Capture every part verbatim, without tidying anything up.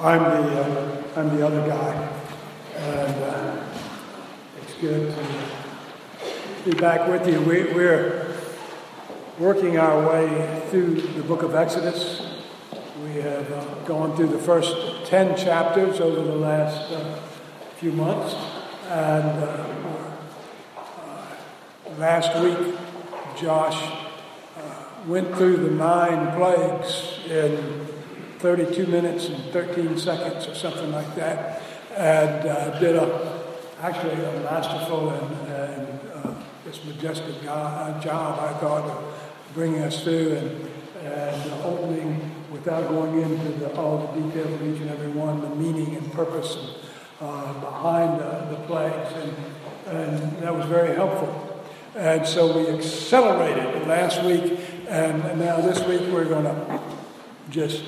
I'm the uh, I'm the other guy, and uh, it's good to be back with you. We, we're working our way through the book of Exodus. We have uh, gone through the first ten chapters over the last uh, few months, and uh, uh, last week Josh uh, went through the nine plagues in thirty-two minutes and thirteen seconds or something like that, and uh, did a, actually a masterful and, and uh, just majestic guy, job, I thought, of bringing us through and, and opening, without going into the, all the details of each and every one, the meaning and purpose and, uh, behind uh, the plagues, and, and that was very helpful. And so we accelerated last week, and, and now this week we're going to just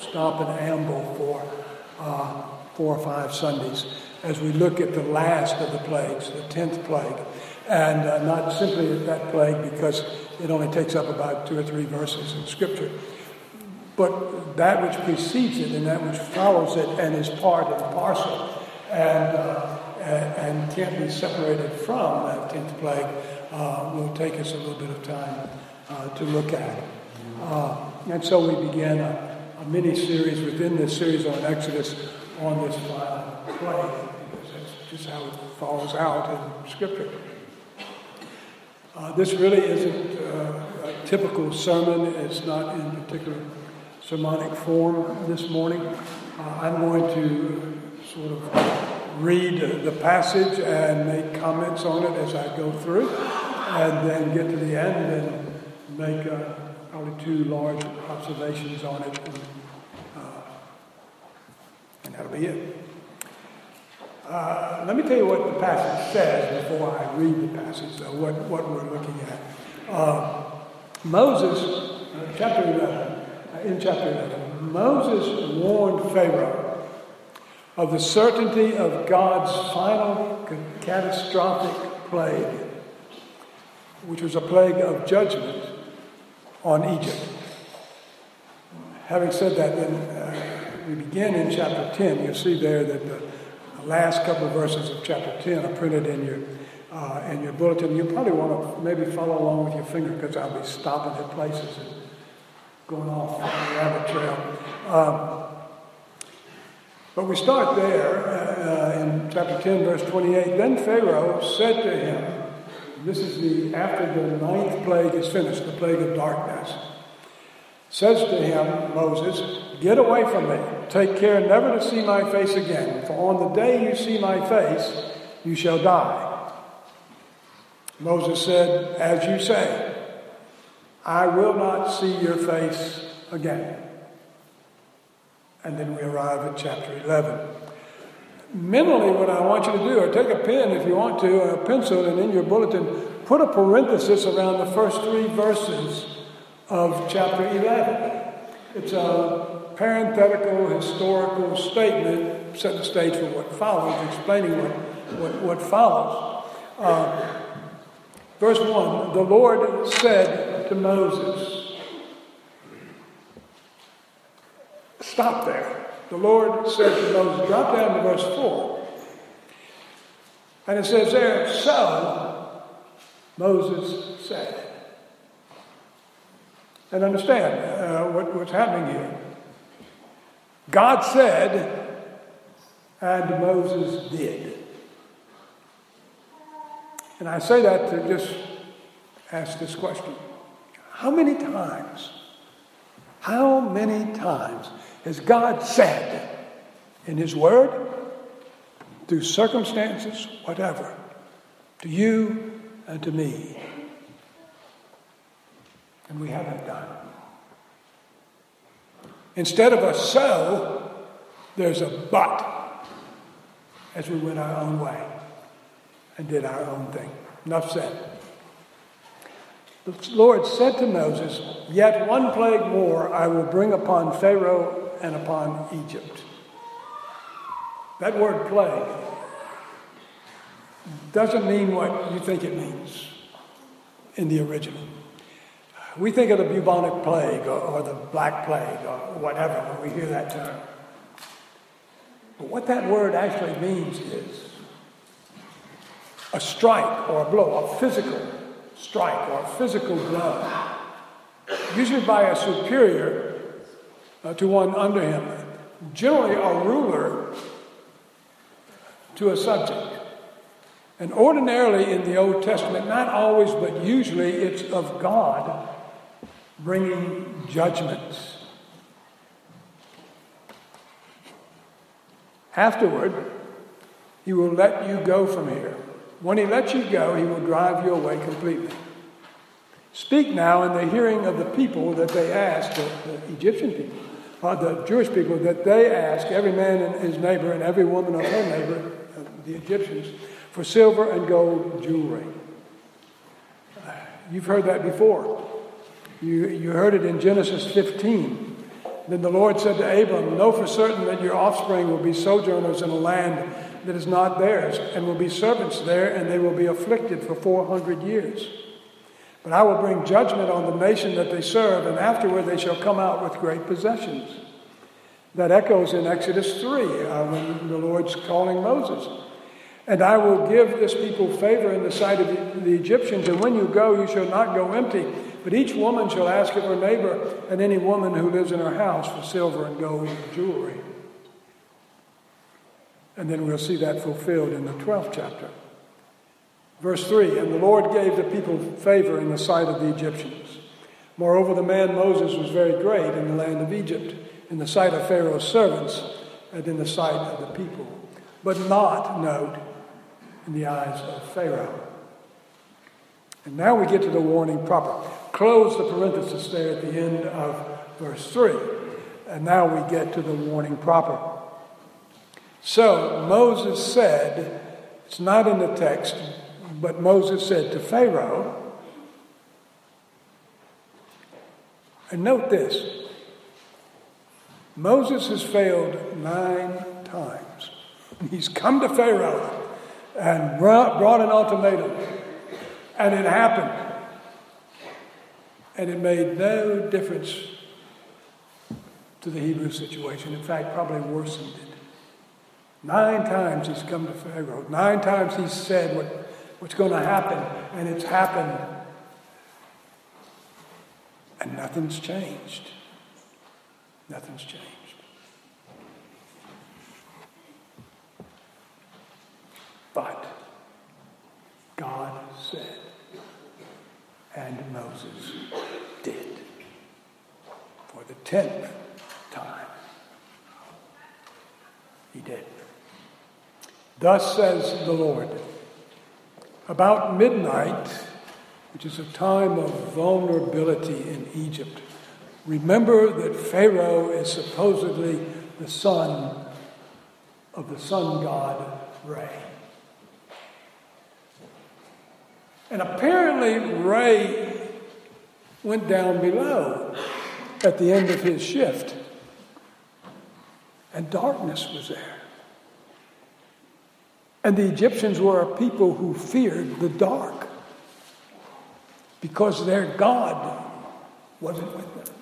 stop and amble for uh, four or five Sundays as we look at the last of the plagues, the tenth plague, and uh, not simply at that plague because it only takes up about two or three verses in Scripture, but that which precedes it and that which follows it and is part and parcel and uh, and can't be separated from that tenth plague uh, will take us a little bit of time uh, to look at. Uh, and so we began a mini-series within this series on Exodus on this final plague, because that's just how it falls out in Scripture. Uh, this really isn't uh, a typical sermon. It's not in particular sermonic form this morning. Uh, I'm going to sort of read the passage and make comments on it as I go through, and then get to the end and make a probably two large observations on it, and, uh, and that'll be it. Uh, let me tell you what the passage says before I read the passage, so what, what we're looking at. Uh, Moses, uh, chapter eleven, uh, in chapter eleven, Moses warned Pharaoh of the certainty of God's final catastrophic plague, which was a plague of judgment on Egypt. Having said that, then uh, we begin in chapter ten. You'll see there that the last couple of verses of chapter ten are printed in your uh, in your bulletin. You probably want to maybe follow along with your finger, because I'll be stopping at places and going off on the rabbit trail. Um, but we start there uh, in chapter ten, verse twenty-eight. Then Pharaoh said to him, this is the after the ninth plague is finished, the plague of darkness. Says to him, Moses, get away from me. Take care never to see my face again. For on the day you see my face, you shall die. Moses said, as you say, I will not see your face again. And then we arrive at chapter eleven. Mentally, what I want you to do, or take a pen if you want to, or a pencil, and in your bulletin, put a parenthesis around the first three verses of chapter eleven. It's a parenthetical, historical statement, setting the stage for what follows, explaining what, what, what follows. Uh, verse one, the Lord said to Moses. Stop there. The Lord said to Moses, drop down to verse four. And it says there, so Moses said. And understand uh, what, what's happening here. God said, and Moses did. And I say that to just ask this question. How many times, how many times as God said in His Word, through circumstances, whatever, to you and to me. And we haven't done. Instead of a so, there's a but, as we went our own way and did our own thing. Enough said. The Lord said to Moses, yet one plague more I will bring upon Pharaoh and upon Egypt. That word plague doesn't mean what you think it means in the original. We think of the bubonic plague or, or the black plague or whatever when we hear that term. But what that word actually means is a strike or a blow, a physical strike or a physical blow, usually by a superior uh, to one under him, generally a ruler to a subject. And ordinarily in the Old Testament, not always, but usually it's of God bringing judgments. Afterward, he will let you go from here. When he lets you go, he will drive you away completely. Speak now in the hearing of the people that they ask, the, the Egyptian people, or the Jewish people that they ask, every man and his neighbor and every woman of her neighbor, the Egyptians, for silver and gold jewelry. You've heard that before. You, you heard it in Genesis fifteen. Then the Lord said to Abram, know for certain that your offspring will be sojourners in a land that is not theirs, and will be servants there, and they will be afflicted for four hundred years. But I will bring judgment on the nation that they serve, and afterward they shall come out with great possessions. That echoes in Exodus three, uh, when the Lord's calling Moses. And I will give this people favor in the sight of the, the Egyptians, and when you go, you shall not go empty. But each woman shall ask of her neighbor and any woman who lives in her house for silver and gold and jewelry. And then we'll see that fulfilled in the twelfth chapter. Verse three, and the Lord gave the people favor in the sight of the Egyptians. Moreover, the man Moses was very great in the land of Egypt, in the sight of Pharaoh's servants, and in the sight of the people. But not, note, in the eyes of Pharaoh. And now we get to the warning proper. Close the parenthesis there at the end of verse three. And now we get to the warning proper. So Moses said, it's not in the text, but Moses said to Pharaoh, and note this, Moses has failed nine times. He's come to Pharaoh and brought an ultimatum. And it happened. And it made no difference to the Hebrew situation. In fact, probably worsened it. Nine times he's come to Pharaoh. Nine times he's said what, what's going to happen. And it's happened. And nothing's changed. Nothing's changed. But God said, and Moses did, for the tenth time. He did. Thus says the Lord, about midnight, which is a time of vulnerability in Egypt, remember that Pharaoh is supposedly the son of the sun god Ray. And apparently Ray went down below at the end of his shift. And darkness was there. And the Egyptians were a people who feared the dark because their God wasn't with them.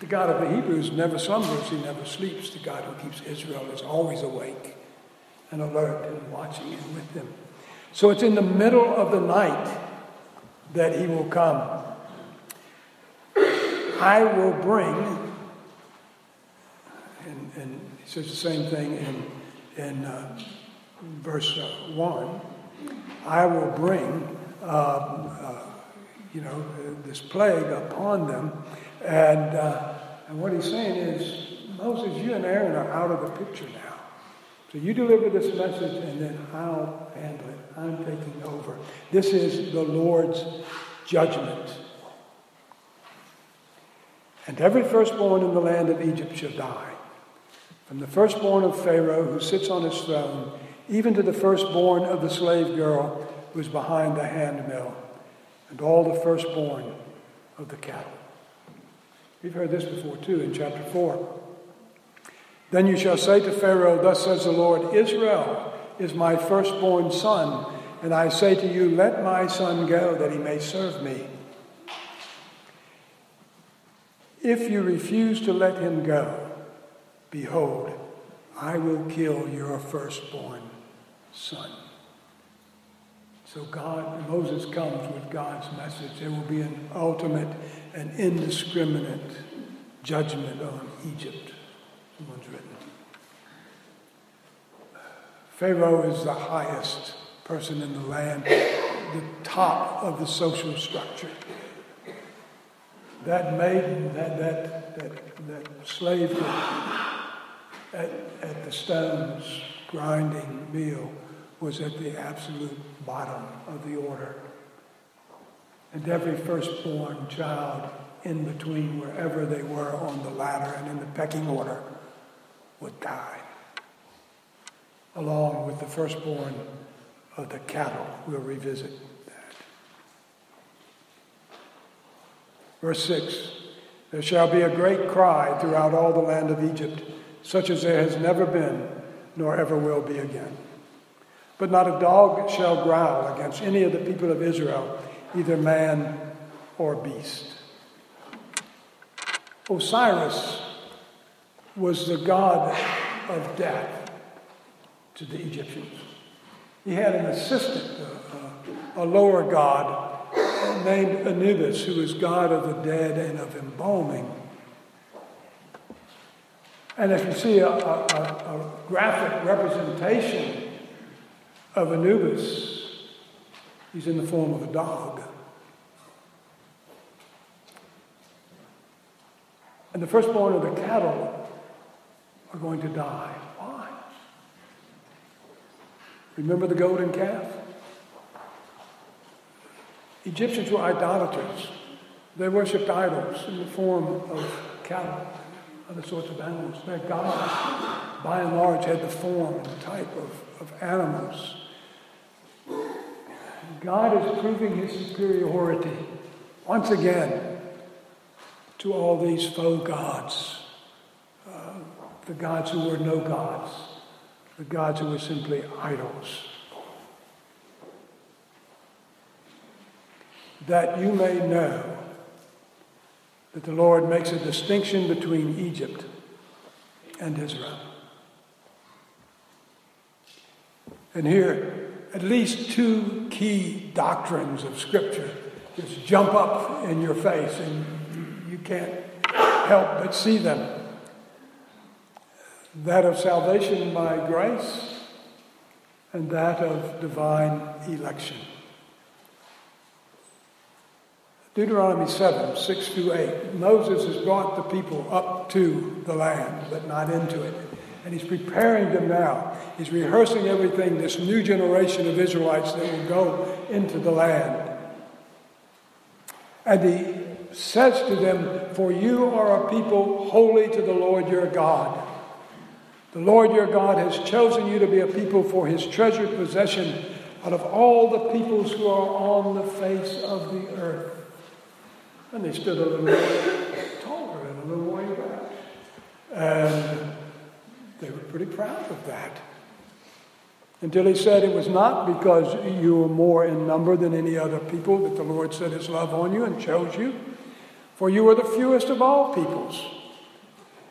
The God of the Hebrews never slumbers, he never sleeps. The God who keeps Israel is always awake and alert and watching and with them. So it's in the middle of the night that he will come. I will bring, and, and he says the same thing in, in uh, verse uh, one, I will bring, um, uh, you know, this plague upon them. And, uh, and what he's saying is, Moses, you and Aaron are out of the picture now. So you deliver this message, and then I'll handle it. I'm taking over. This is the Lord's judgment. And every firstborn in the land of Egypt shall die, from the firstborn of Pharaoh who sits on his throne, even to the firstborn of the slave girl who is behind the handmill, and all the firstborn of the cattle. We've heard this before, too, in chapter four. Then you shall say to Pharaoh, thus says the Lord, Israel is my firstborn son, and I say to you, let my son go, that he may serve me. If you refuse to let him go, behold, I will kill your firstborn son. So God, Moses comes with God's message. There will be an ultimate and indiscriminate judgment on Egypt. Someone's written. Pharaoh is the highest person in the land, the top of the social structure. That maiden, that that that, that slave at, at the stones grinding meal was at the absolute bottom of the order. And every firstborn child in between, wherever they were on the ladder and in the pecking order, would die, along with the firstborn of the cattle. We'll revisit that. Verse six, there shall be a great cry throughout all the land of Egypt, such as there has never been, nor ever will be again. But not a dog shall growl against any of the people of Israel, either man or beast. Osiris was the god of death to the Egyptians. He had an assistant, a, a, a lower god named Anubis, who was god of the dead and of embalming. And if you see a, a, a graphic representation of Anubis, he's in the form of a dog. And the firstborn of the cattle are going to die. Why? Remember the golden calf? Egyptians were idolaters. They worshipped idols in the form of cattle, other sorts of animals. Their gods, by and large, had the form and type of, of animals. God is proving his superiority once again to all these faux gods, uh, the gods who were no gods, the gods who were simply idols. That you may know that the Lord makes a distinction between Egypt and Israel. And here, at least two key doctrines of Scripture just jump up in your face and you can't help but see them. That of salvation by grace and that of divine election. Deuteronomy seven, six through eight, Moses has brought the people up to the land, but not into it. And he's preparing them now. He's rehearsing everything, this new generation of Israelites that will go into the land. And he says to them, for you are a people holy to the Lord your God. The Lord your God has chosen you to be a people for his treasured possession out of all the peoples who are on the face of the earth. And they stood a little taller and a little way back. And they were pretty proud of that. Until he said it was not because you were more in number than any other people that the Lord set his love on you and chose you. For you were the fewest of all peoples.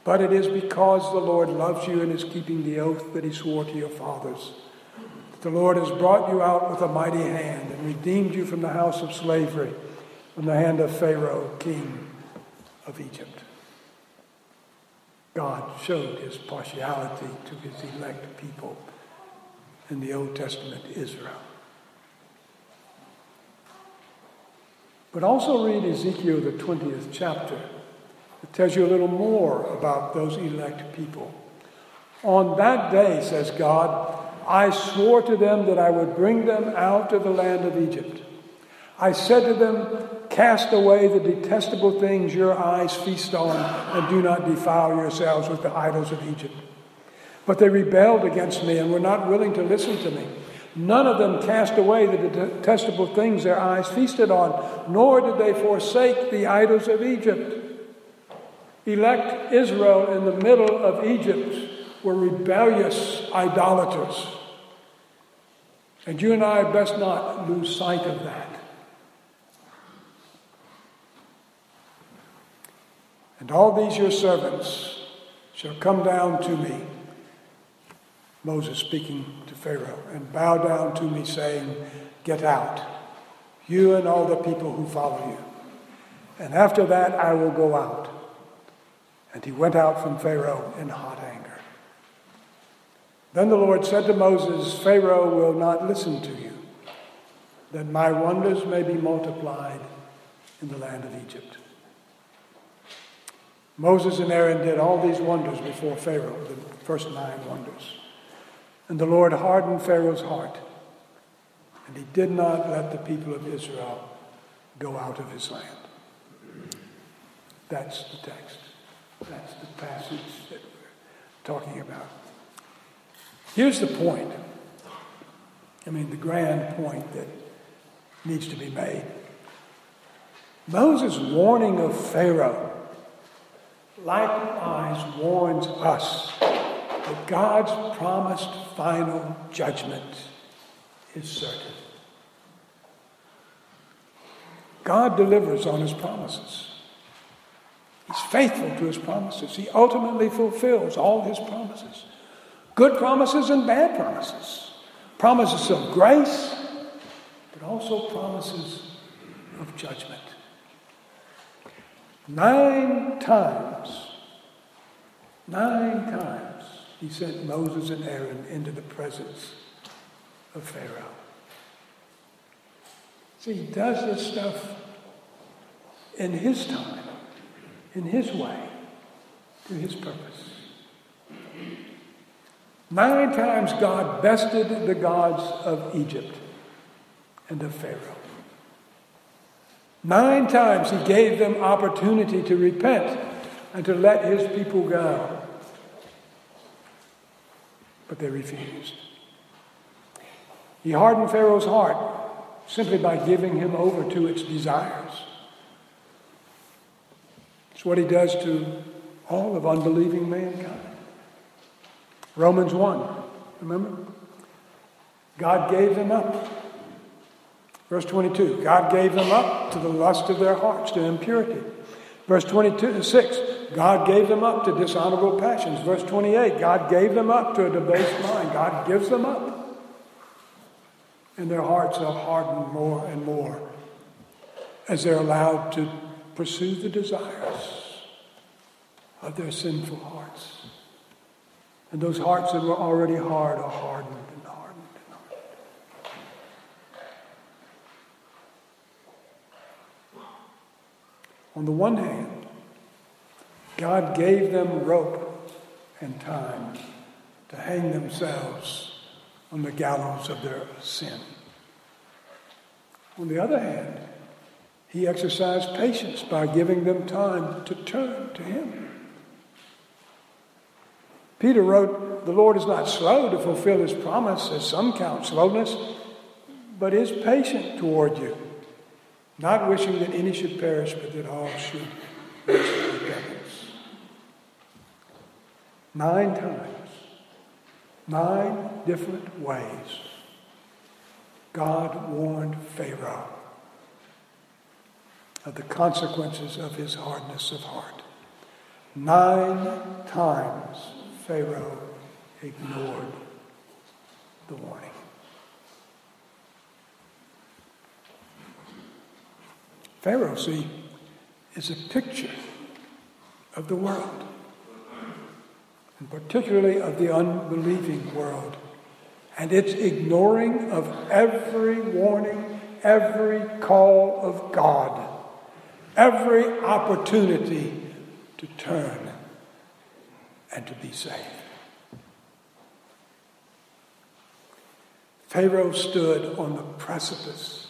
But it is because the Lord loves you and is keeping the oath that he swore to your fathers. The Lord has brought you out with a mighty hand and redeemed you from the house of slavery, from the hand of Pharaoh, king of Egypt. God showed his partiality to his elect people in the Old Testament Israel. But also read Ezekiel, the twentieth chapter. It tells you a little more about those elect people. On that day, says God, I swore to them that I would bring them out of the land of Egypt. I said to them, cast away the detestable things your eyes feast on, and do not defile yourselves with the idols of Egypt. But they rebelled against me and were not willing to listen to me. None of them cast away the detestable things their eyes feasted on, nor did they forsake the idols of Egypt. Elect Israel in the middle of Egypt were rebellious idolaters. And you and I best not lose sight of that. And all these your servants shall come down to me, Moses speaking to Pharaoh, and bow down to me, saying, get out, you and all the people who follow you. And after that I will go out. And he went out from Pharaoh in hot anger. Then the Lord said to Moses, Pharaoh will not listen to you, that my wonders may be multiplied in the land of Egypt. Moses and Aaron did all these wonders before Pharaoh, the first nine wonders. And the Lord hardened Pharaoh's heart, and he did not let the people of Israel go out of his land. That's the text. That's the passage that we're talking about. Here's the point. I mean, the grand point that needs to be made. Moses' warning of Pharaoh likewise warns us that God's promised final judgment is certain. God delivers on his promises. He's faithful to his promises. He ultimately fulfills all his promises. Good promises and bad promises. Promises of grace, but also promises of judgment. Nine times, nine times, he sent Moses and Aaron into the presence of Pharaoh. See, he does this stuff in his time, in his way, to his purpose. Nine times God bested the gods of Egypt and of Pharaoh. Nine times he gave them opportunity to repent and to let his people go. But they refused. He hardened Pharaoh's heart simply by giving him over to its desires. It's what he does to all of unbelieving mankind. Romans one, remember? God gave them up. Verse twenty-two, God gave them up to the lust of their hearts, to impurity. Verse twenty-six, God gave them up to dishonorable passions. Verse twenty-eight, God gave them up to a debased mind. God gives them up. And their hearts are hardened more and more as they're allowed to pursue the desires of their sinful hearts. And those hearts that were already hard are hardened and hardened and hardened. On the one hand, God gave them rope and time to hang themselves on the gallows of their sin. On the other hand, he exercised patience by giving them time to turn to him. Peter wrote, the Lord is not slow to fulfill his promise, as some count slowness, but is patient toward you, not wishing that any should perish, but that all should reach repentance. Nine times, nine different ways, God warned Pharaoh of the consequences of his hardness of heart. Nine times Pharaoh ignored the warning. Pharaoh, see, is a picture of the world, and particularly of the unbelieving world, and its ignoring of every warning, every call of God, every opportunity to turn and to be saved. Pharaoh stood on the precipice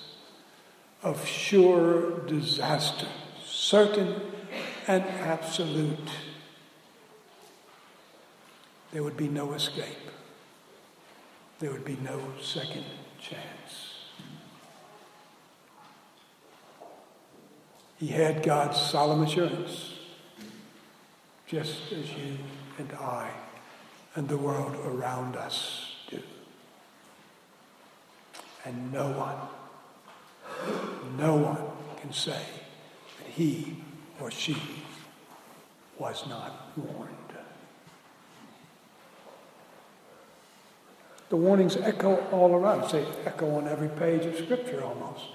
of sure disaster, certain and absolute. There would be no escape. There would be no second chance. He had God's solemn assurance, just as you and I and the world around us do. And no one, no one can say that he or she was not warned. The warnings echo all around. They echo on every page of Scripture almost.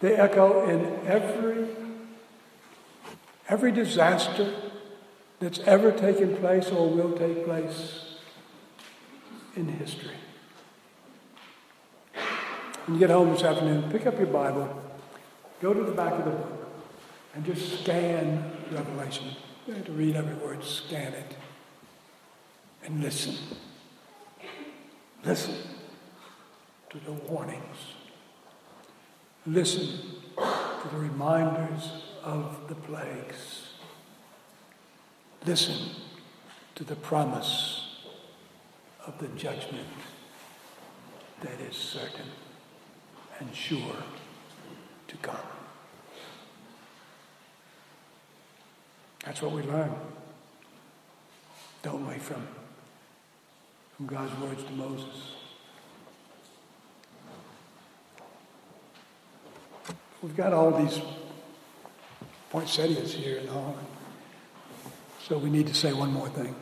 They echo in every, every disaster that's ever taken place or will take place in history. When you get home this afternoon, pick up your Bible, go to the back of the book, and just scan Revelation. You don't have to read every word, scan it, and listen. Listen to the warnings. Listen to the reminders of the plagues. Listen to the promise of the judgment that is certain and sure to come. That's what we learn, don't we, from, from God's words to Moses. We've got all these poinsettias here and all, so we need to say one more thing.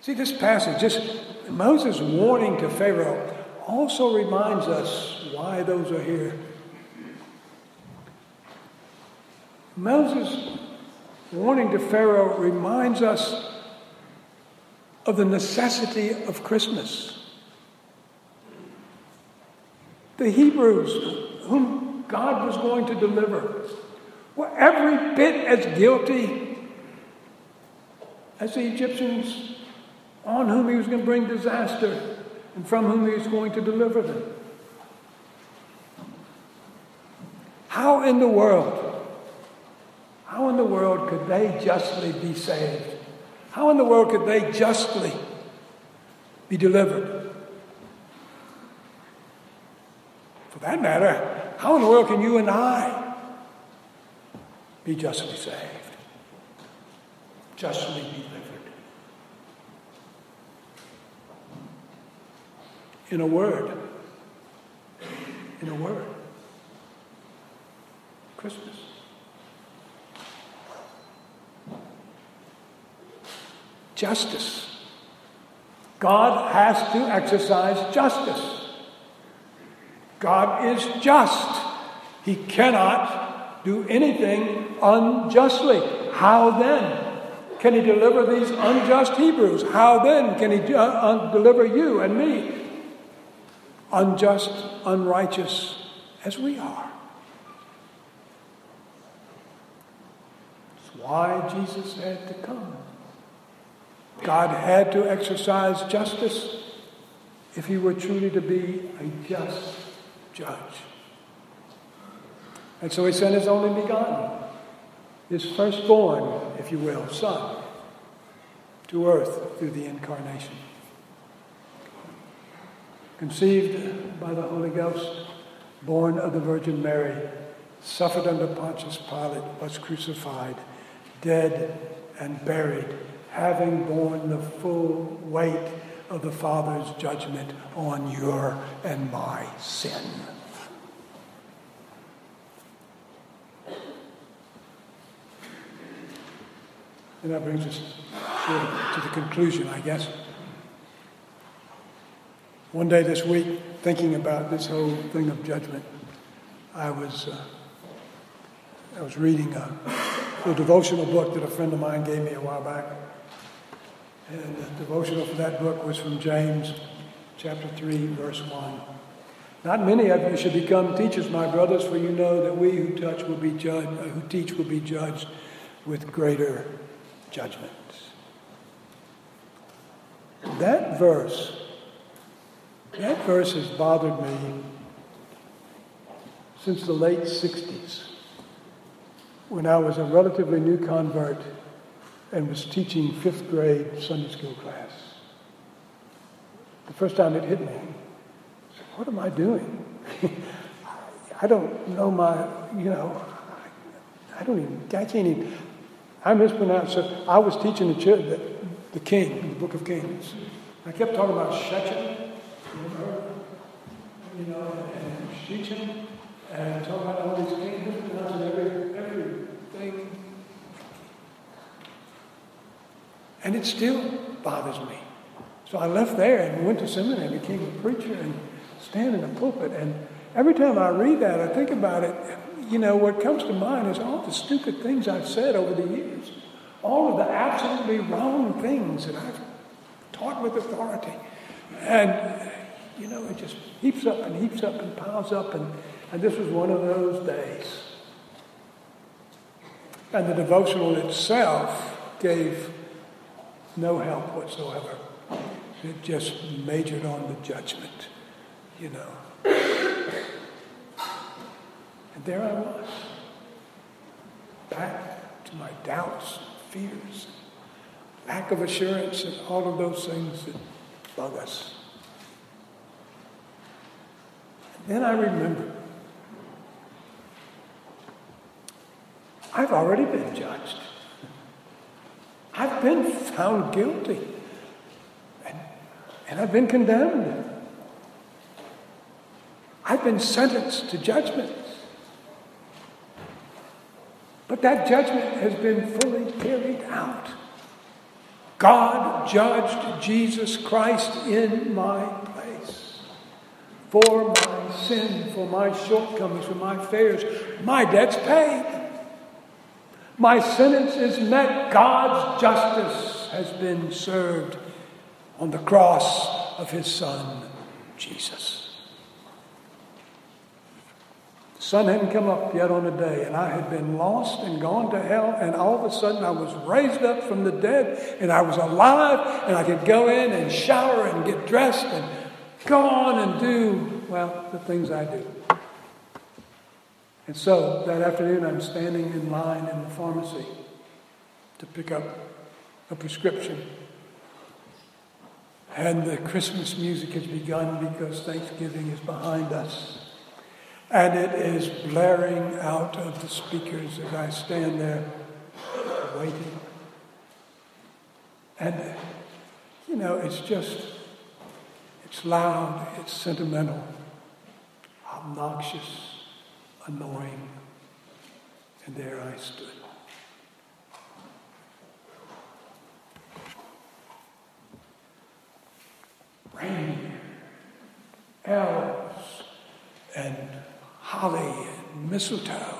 See, this passage, just Moses' warning to Pharaoh, also reminds us why those are here. Moses' warning to Pharaoh reminds us of the necessity of Christmas. The Hebrews, whom God was going to deliver, were every bit as guilty as the Egyptians on whom he was going to bring disaster and from whom he was going to deliver them. How in the world, how in the world could they justly be saved? How in the world could they justly be delivered? For that matter, how in the world can you and I be justly saved? Justly delivered? In a word, in a word, Christmas. Justice. God has to exercise justice. God is just. He cannot do anything unjustly. How then can he deliver these unjust Hebrews? How then can he uh, deliver you and me? Unjust, unrighteous as we are. That's why Jesus had to come. God had to exercise justice if he were truly to be a just judge. And so he sent his only begotten, his firstborn, if you will, son, to earth through the incarnation. Conceived by the Holy Ghost, born of the Virgin Mary, suffered under Pontius Pilate, was crucified, dead and buried, having borne the full weight of the Father's judgment on your and my sin. And that brings us to the conclusion, I guess. One day this week, thinking about this whole thing of judgment, I was uh, I was reading a, a devotional book that a friend of mine gave me a while back. And the devotional for that book was from James chapter three, verse one. Not many of you should become teachers, my brothers, for you know that we who touch will be judged, uh, who teach will be judged with greater judgment. That verse. That verse has bothered me since the late sixties, when I was a relatively new convert and was teaching fifth grade Sunday school class. The first time it hit me, I said, what am I doing? I don't know my, you know, I don't even, I can't even, I mispronounced it. I was teaching the church, the, the King, the book of Kings. I kept talking about Shechem. You know, and Shechem, and talking about all these kings, and every, every And it still bothers me. So I left there and went to seminary, became a preacher, and stand in the pulpit. And every time I read that, I think about it. You know, what comes to mind is all the stupid things I've said over the years. All of the absolutely wrong things that I've taught with authority. And, you know, it just heaps up and heaps up and piles up. And, and this was one of those days. And the devotional itself gave no help whatsoever. It just majored on the judgment, you know. And there I was, back to my doubts, fears, lack of assurance, and all of those things that bug us. And then I remember, I've already been judged. I've been found guilty. And, and I've been condemned. I've been sentenced to judgment. But that judgment has been fully carried out. God judged Jesus Christ in my place. For my sin, for my shortcomings, for my failures, my debt's paid. My sentence is met. God's justice has been served on the cross of his Son, Jesus. The sun hadn't come up yet on the day, and I had been lost and gone to hell, and all of a sudden I was raised up from the dead, and I was alive, and I could go in and shower and get dressed and go on and do, well, the things I do. And so, that afternoon, I'm standing in line in the pharmacy to pick up a prescription. And the Christmas music has begun because Thanksgiving is behind us. And it is blaring out of the speakers as I stand there waiting. And, you know, it's just, it's loud, it's sentimental, obnoxious, annoying, and there I stood. Reindeer, elves, and holly, and mistletoe,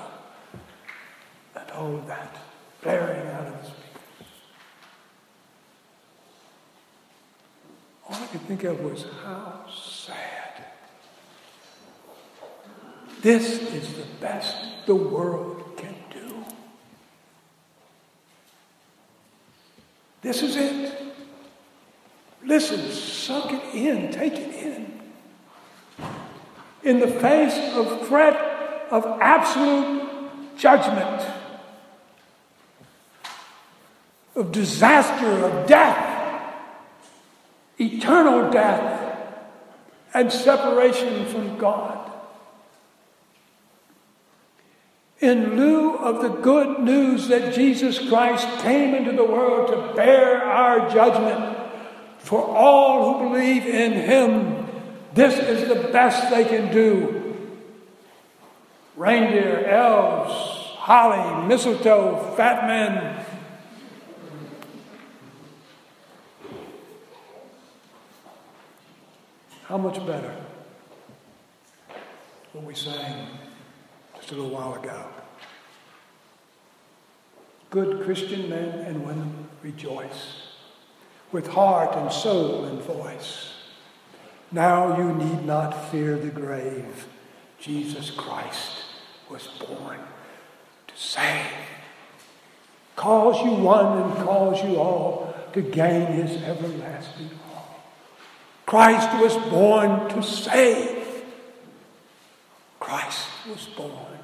and all that blaring out of the speakers. All I could think of was how sad. This is the best the world can do. This is it. Listen, suck it in, take it in. In the face of threat of absolute judgment, of disaster, of death, eternal death, and separation from God. In lieu of the good news that Jesus Christ came into the world to bear our judgment for all who believe in him, this is the best they can do. Reindeer, elves, holly, mistletoe, fat men. How much better what we sang just a little while ago. Good Christian men and women, rejoice with heart and soul and voice. Now you need not fear the grave. Jesus Christ was born to save. Calls you one and calls you all to gain his everlasting home. Christ was born to save. Christ was born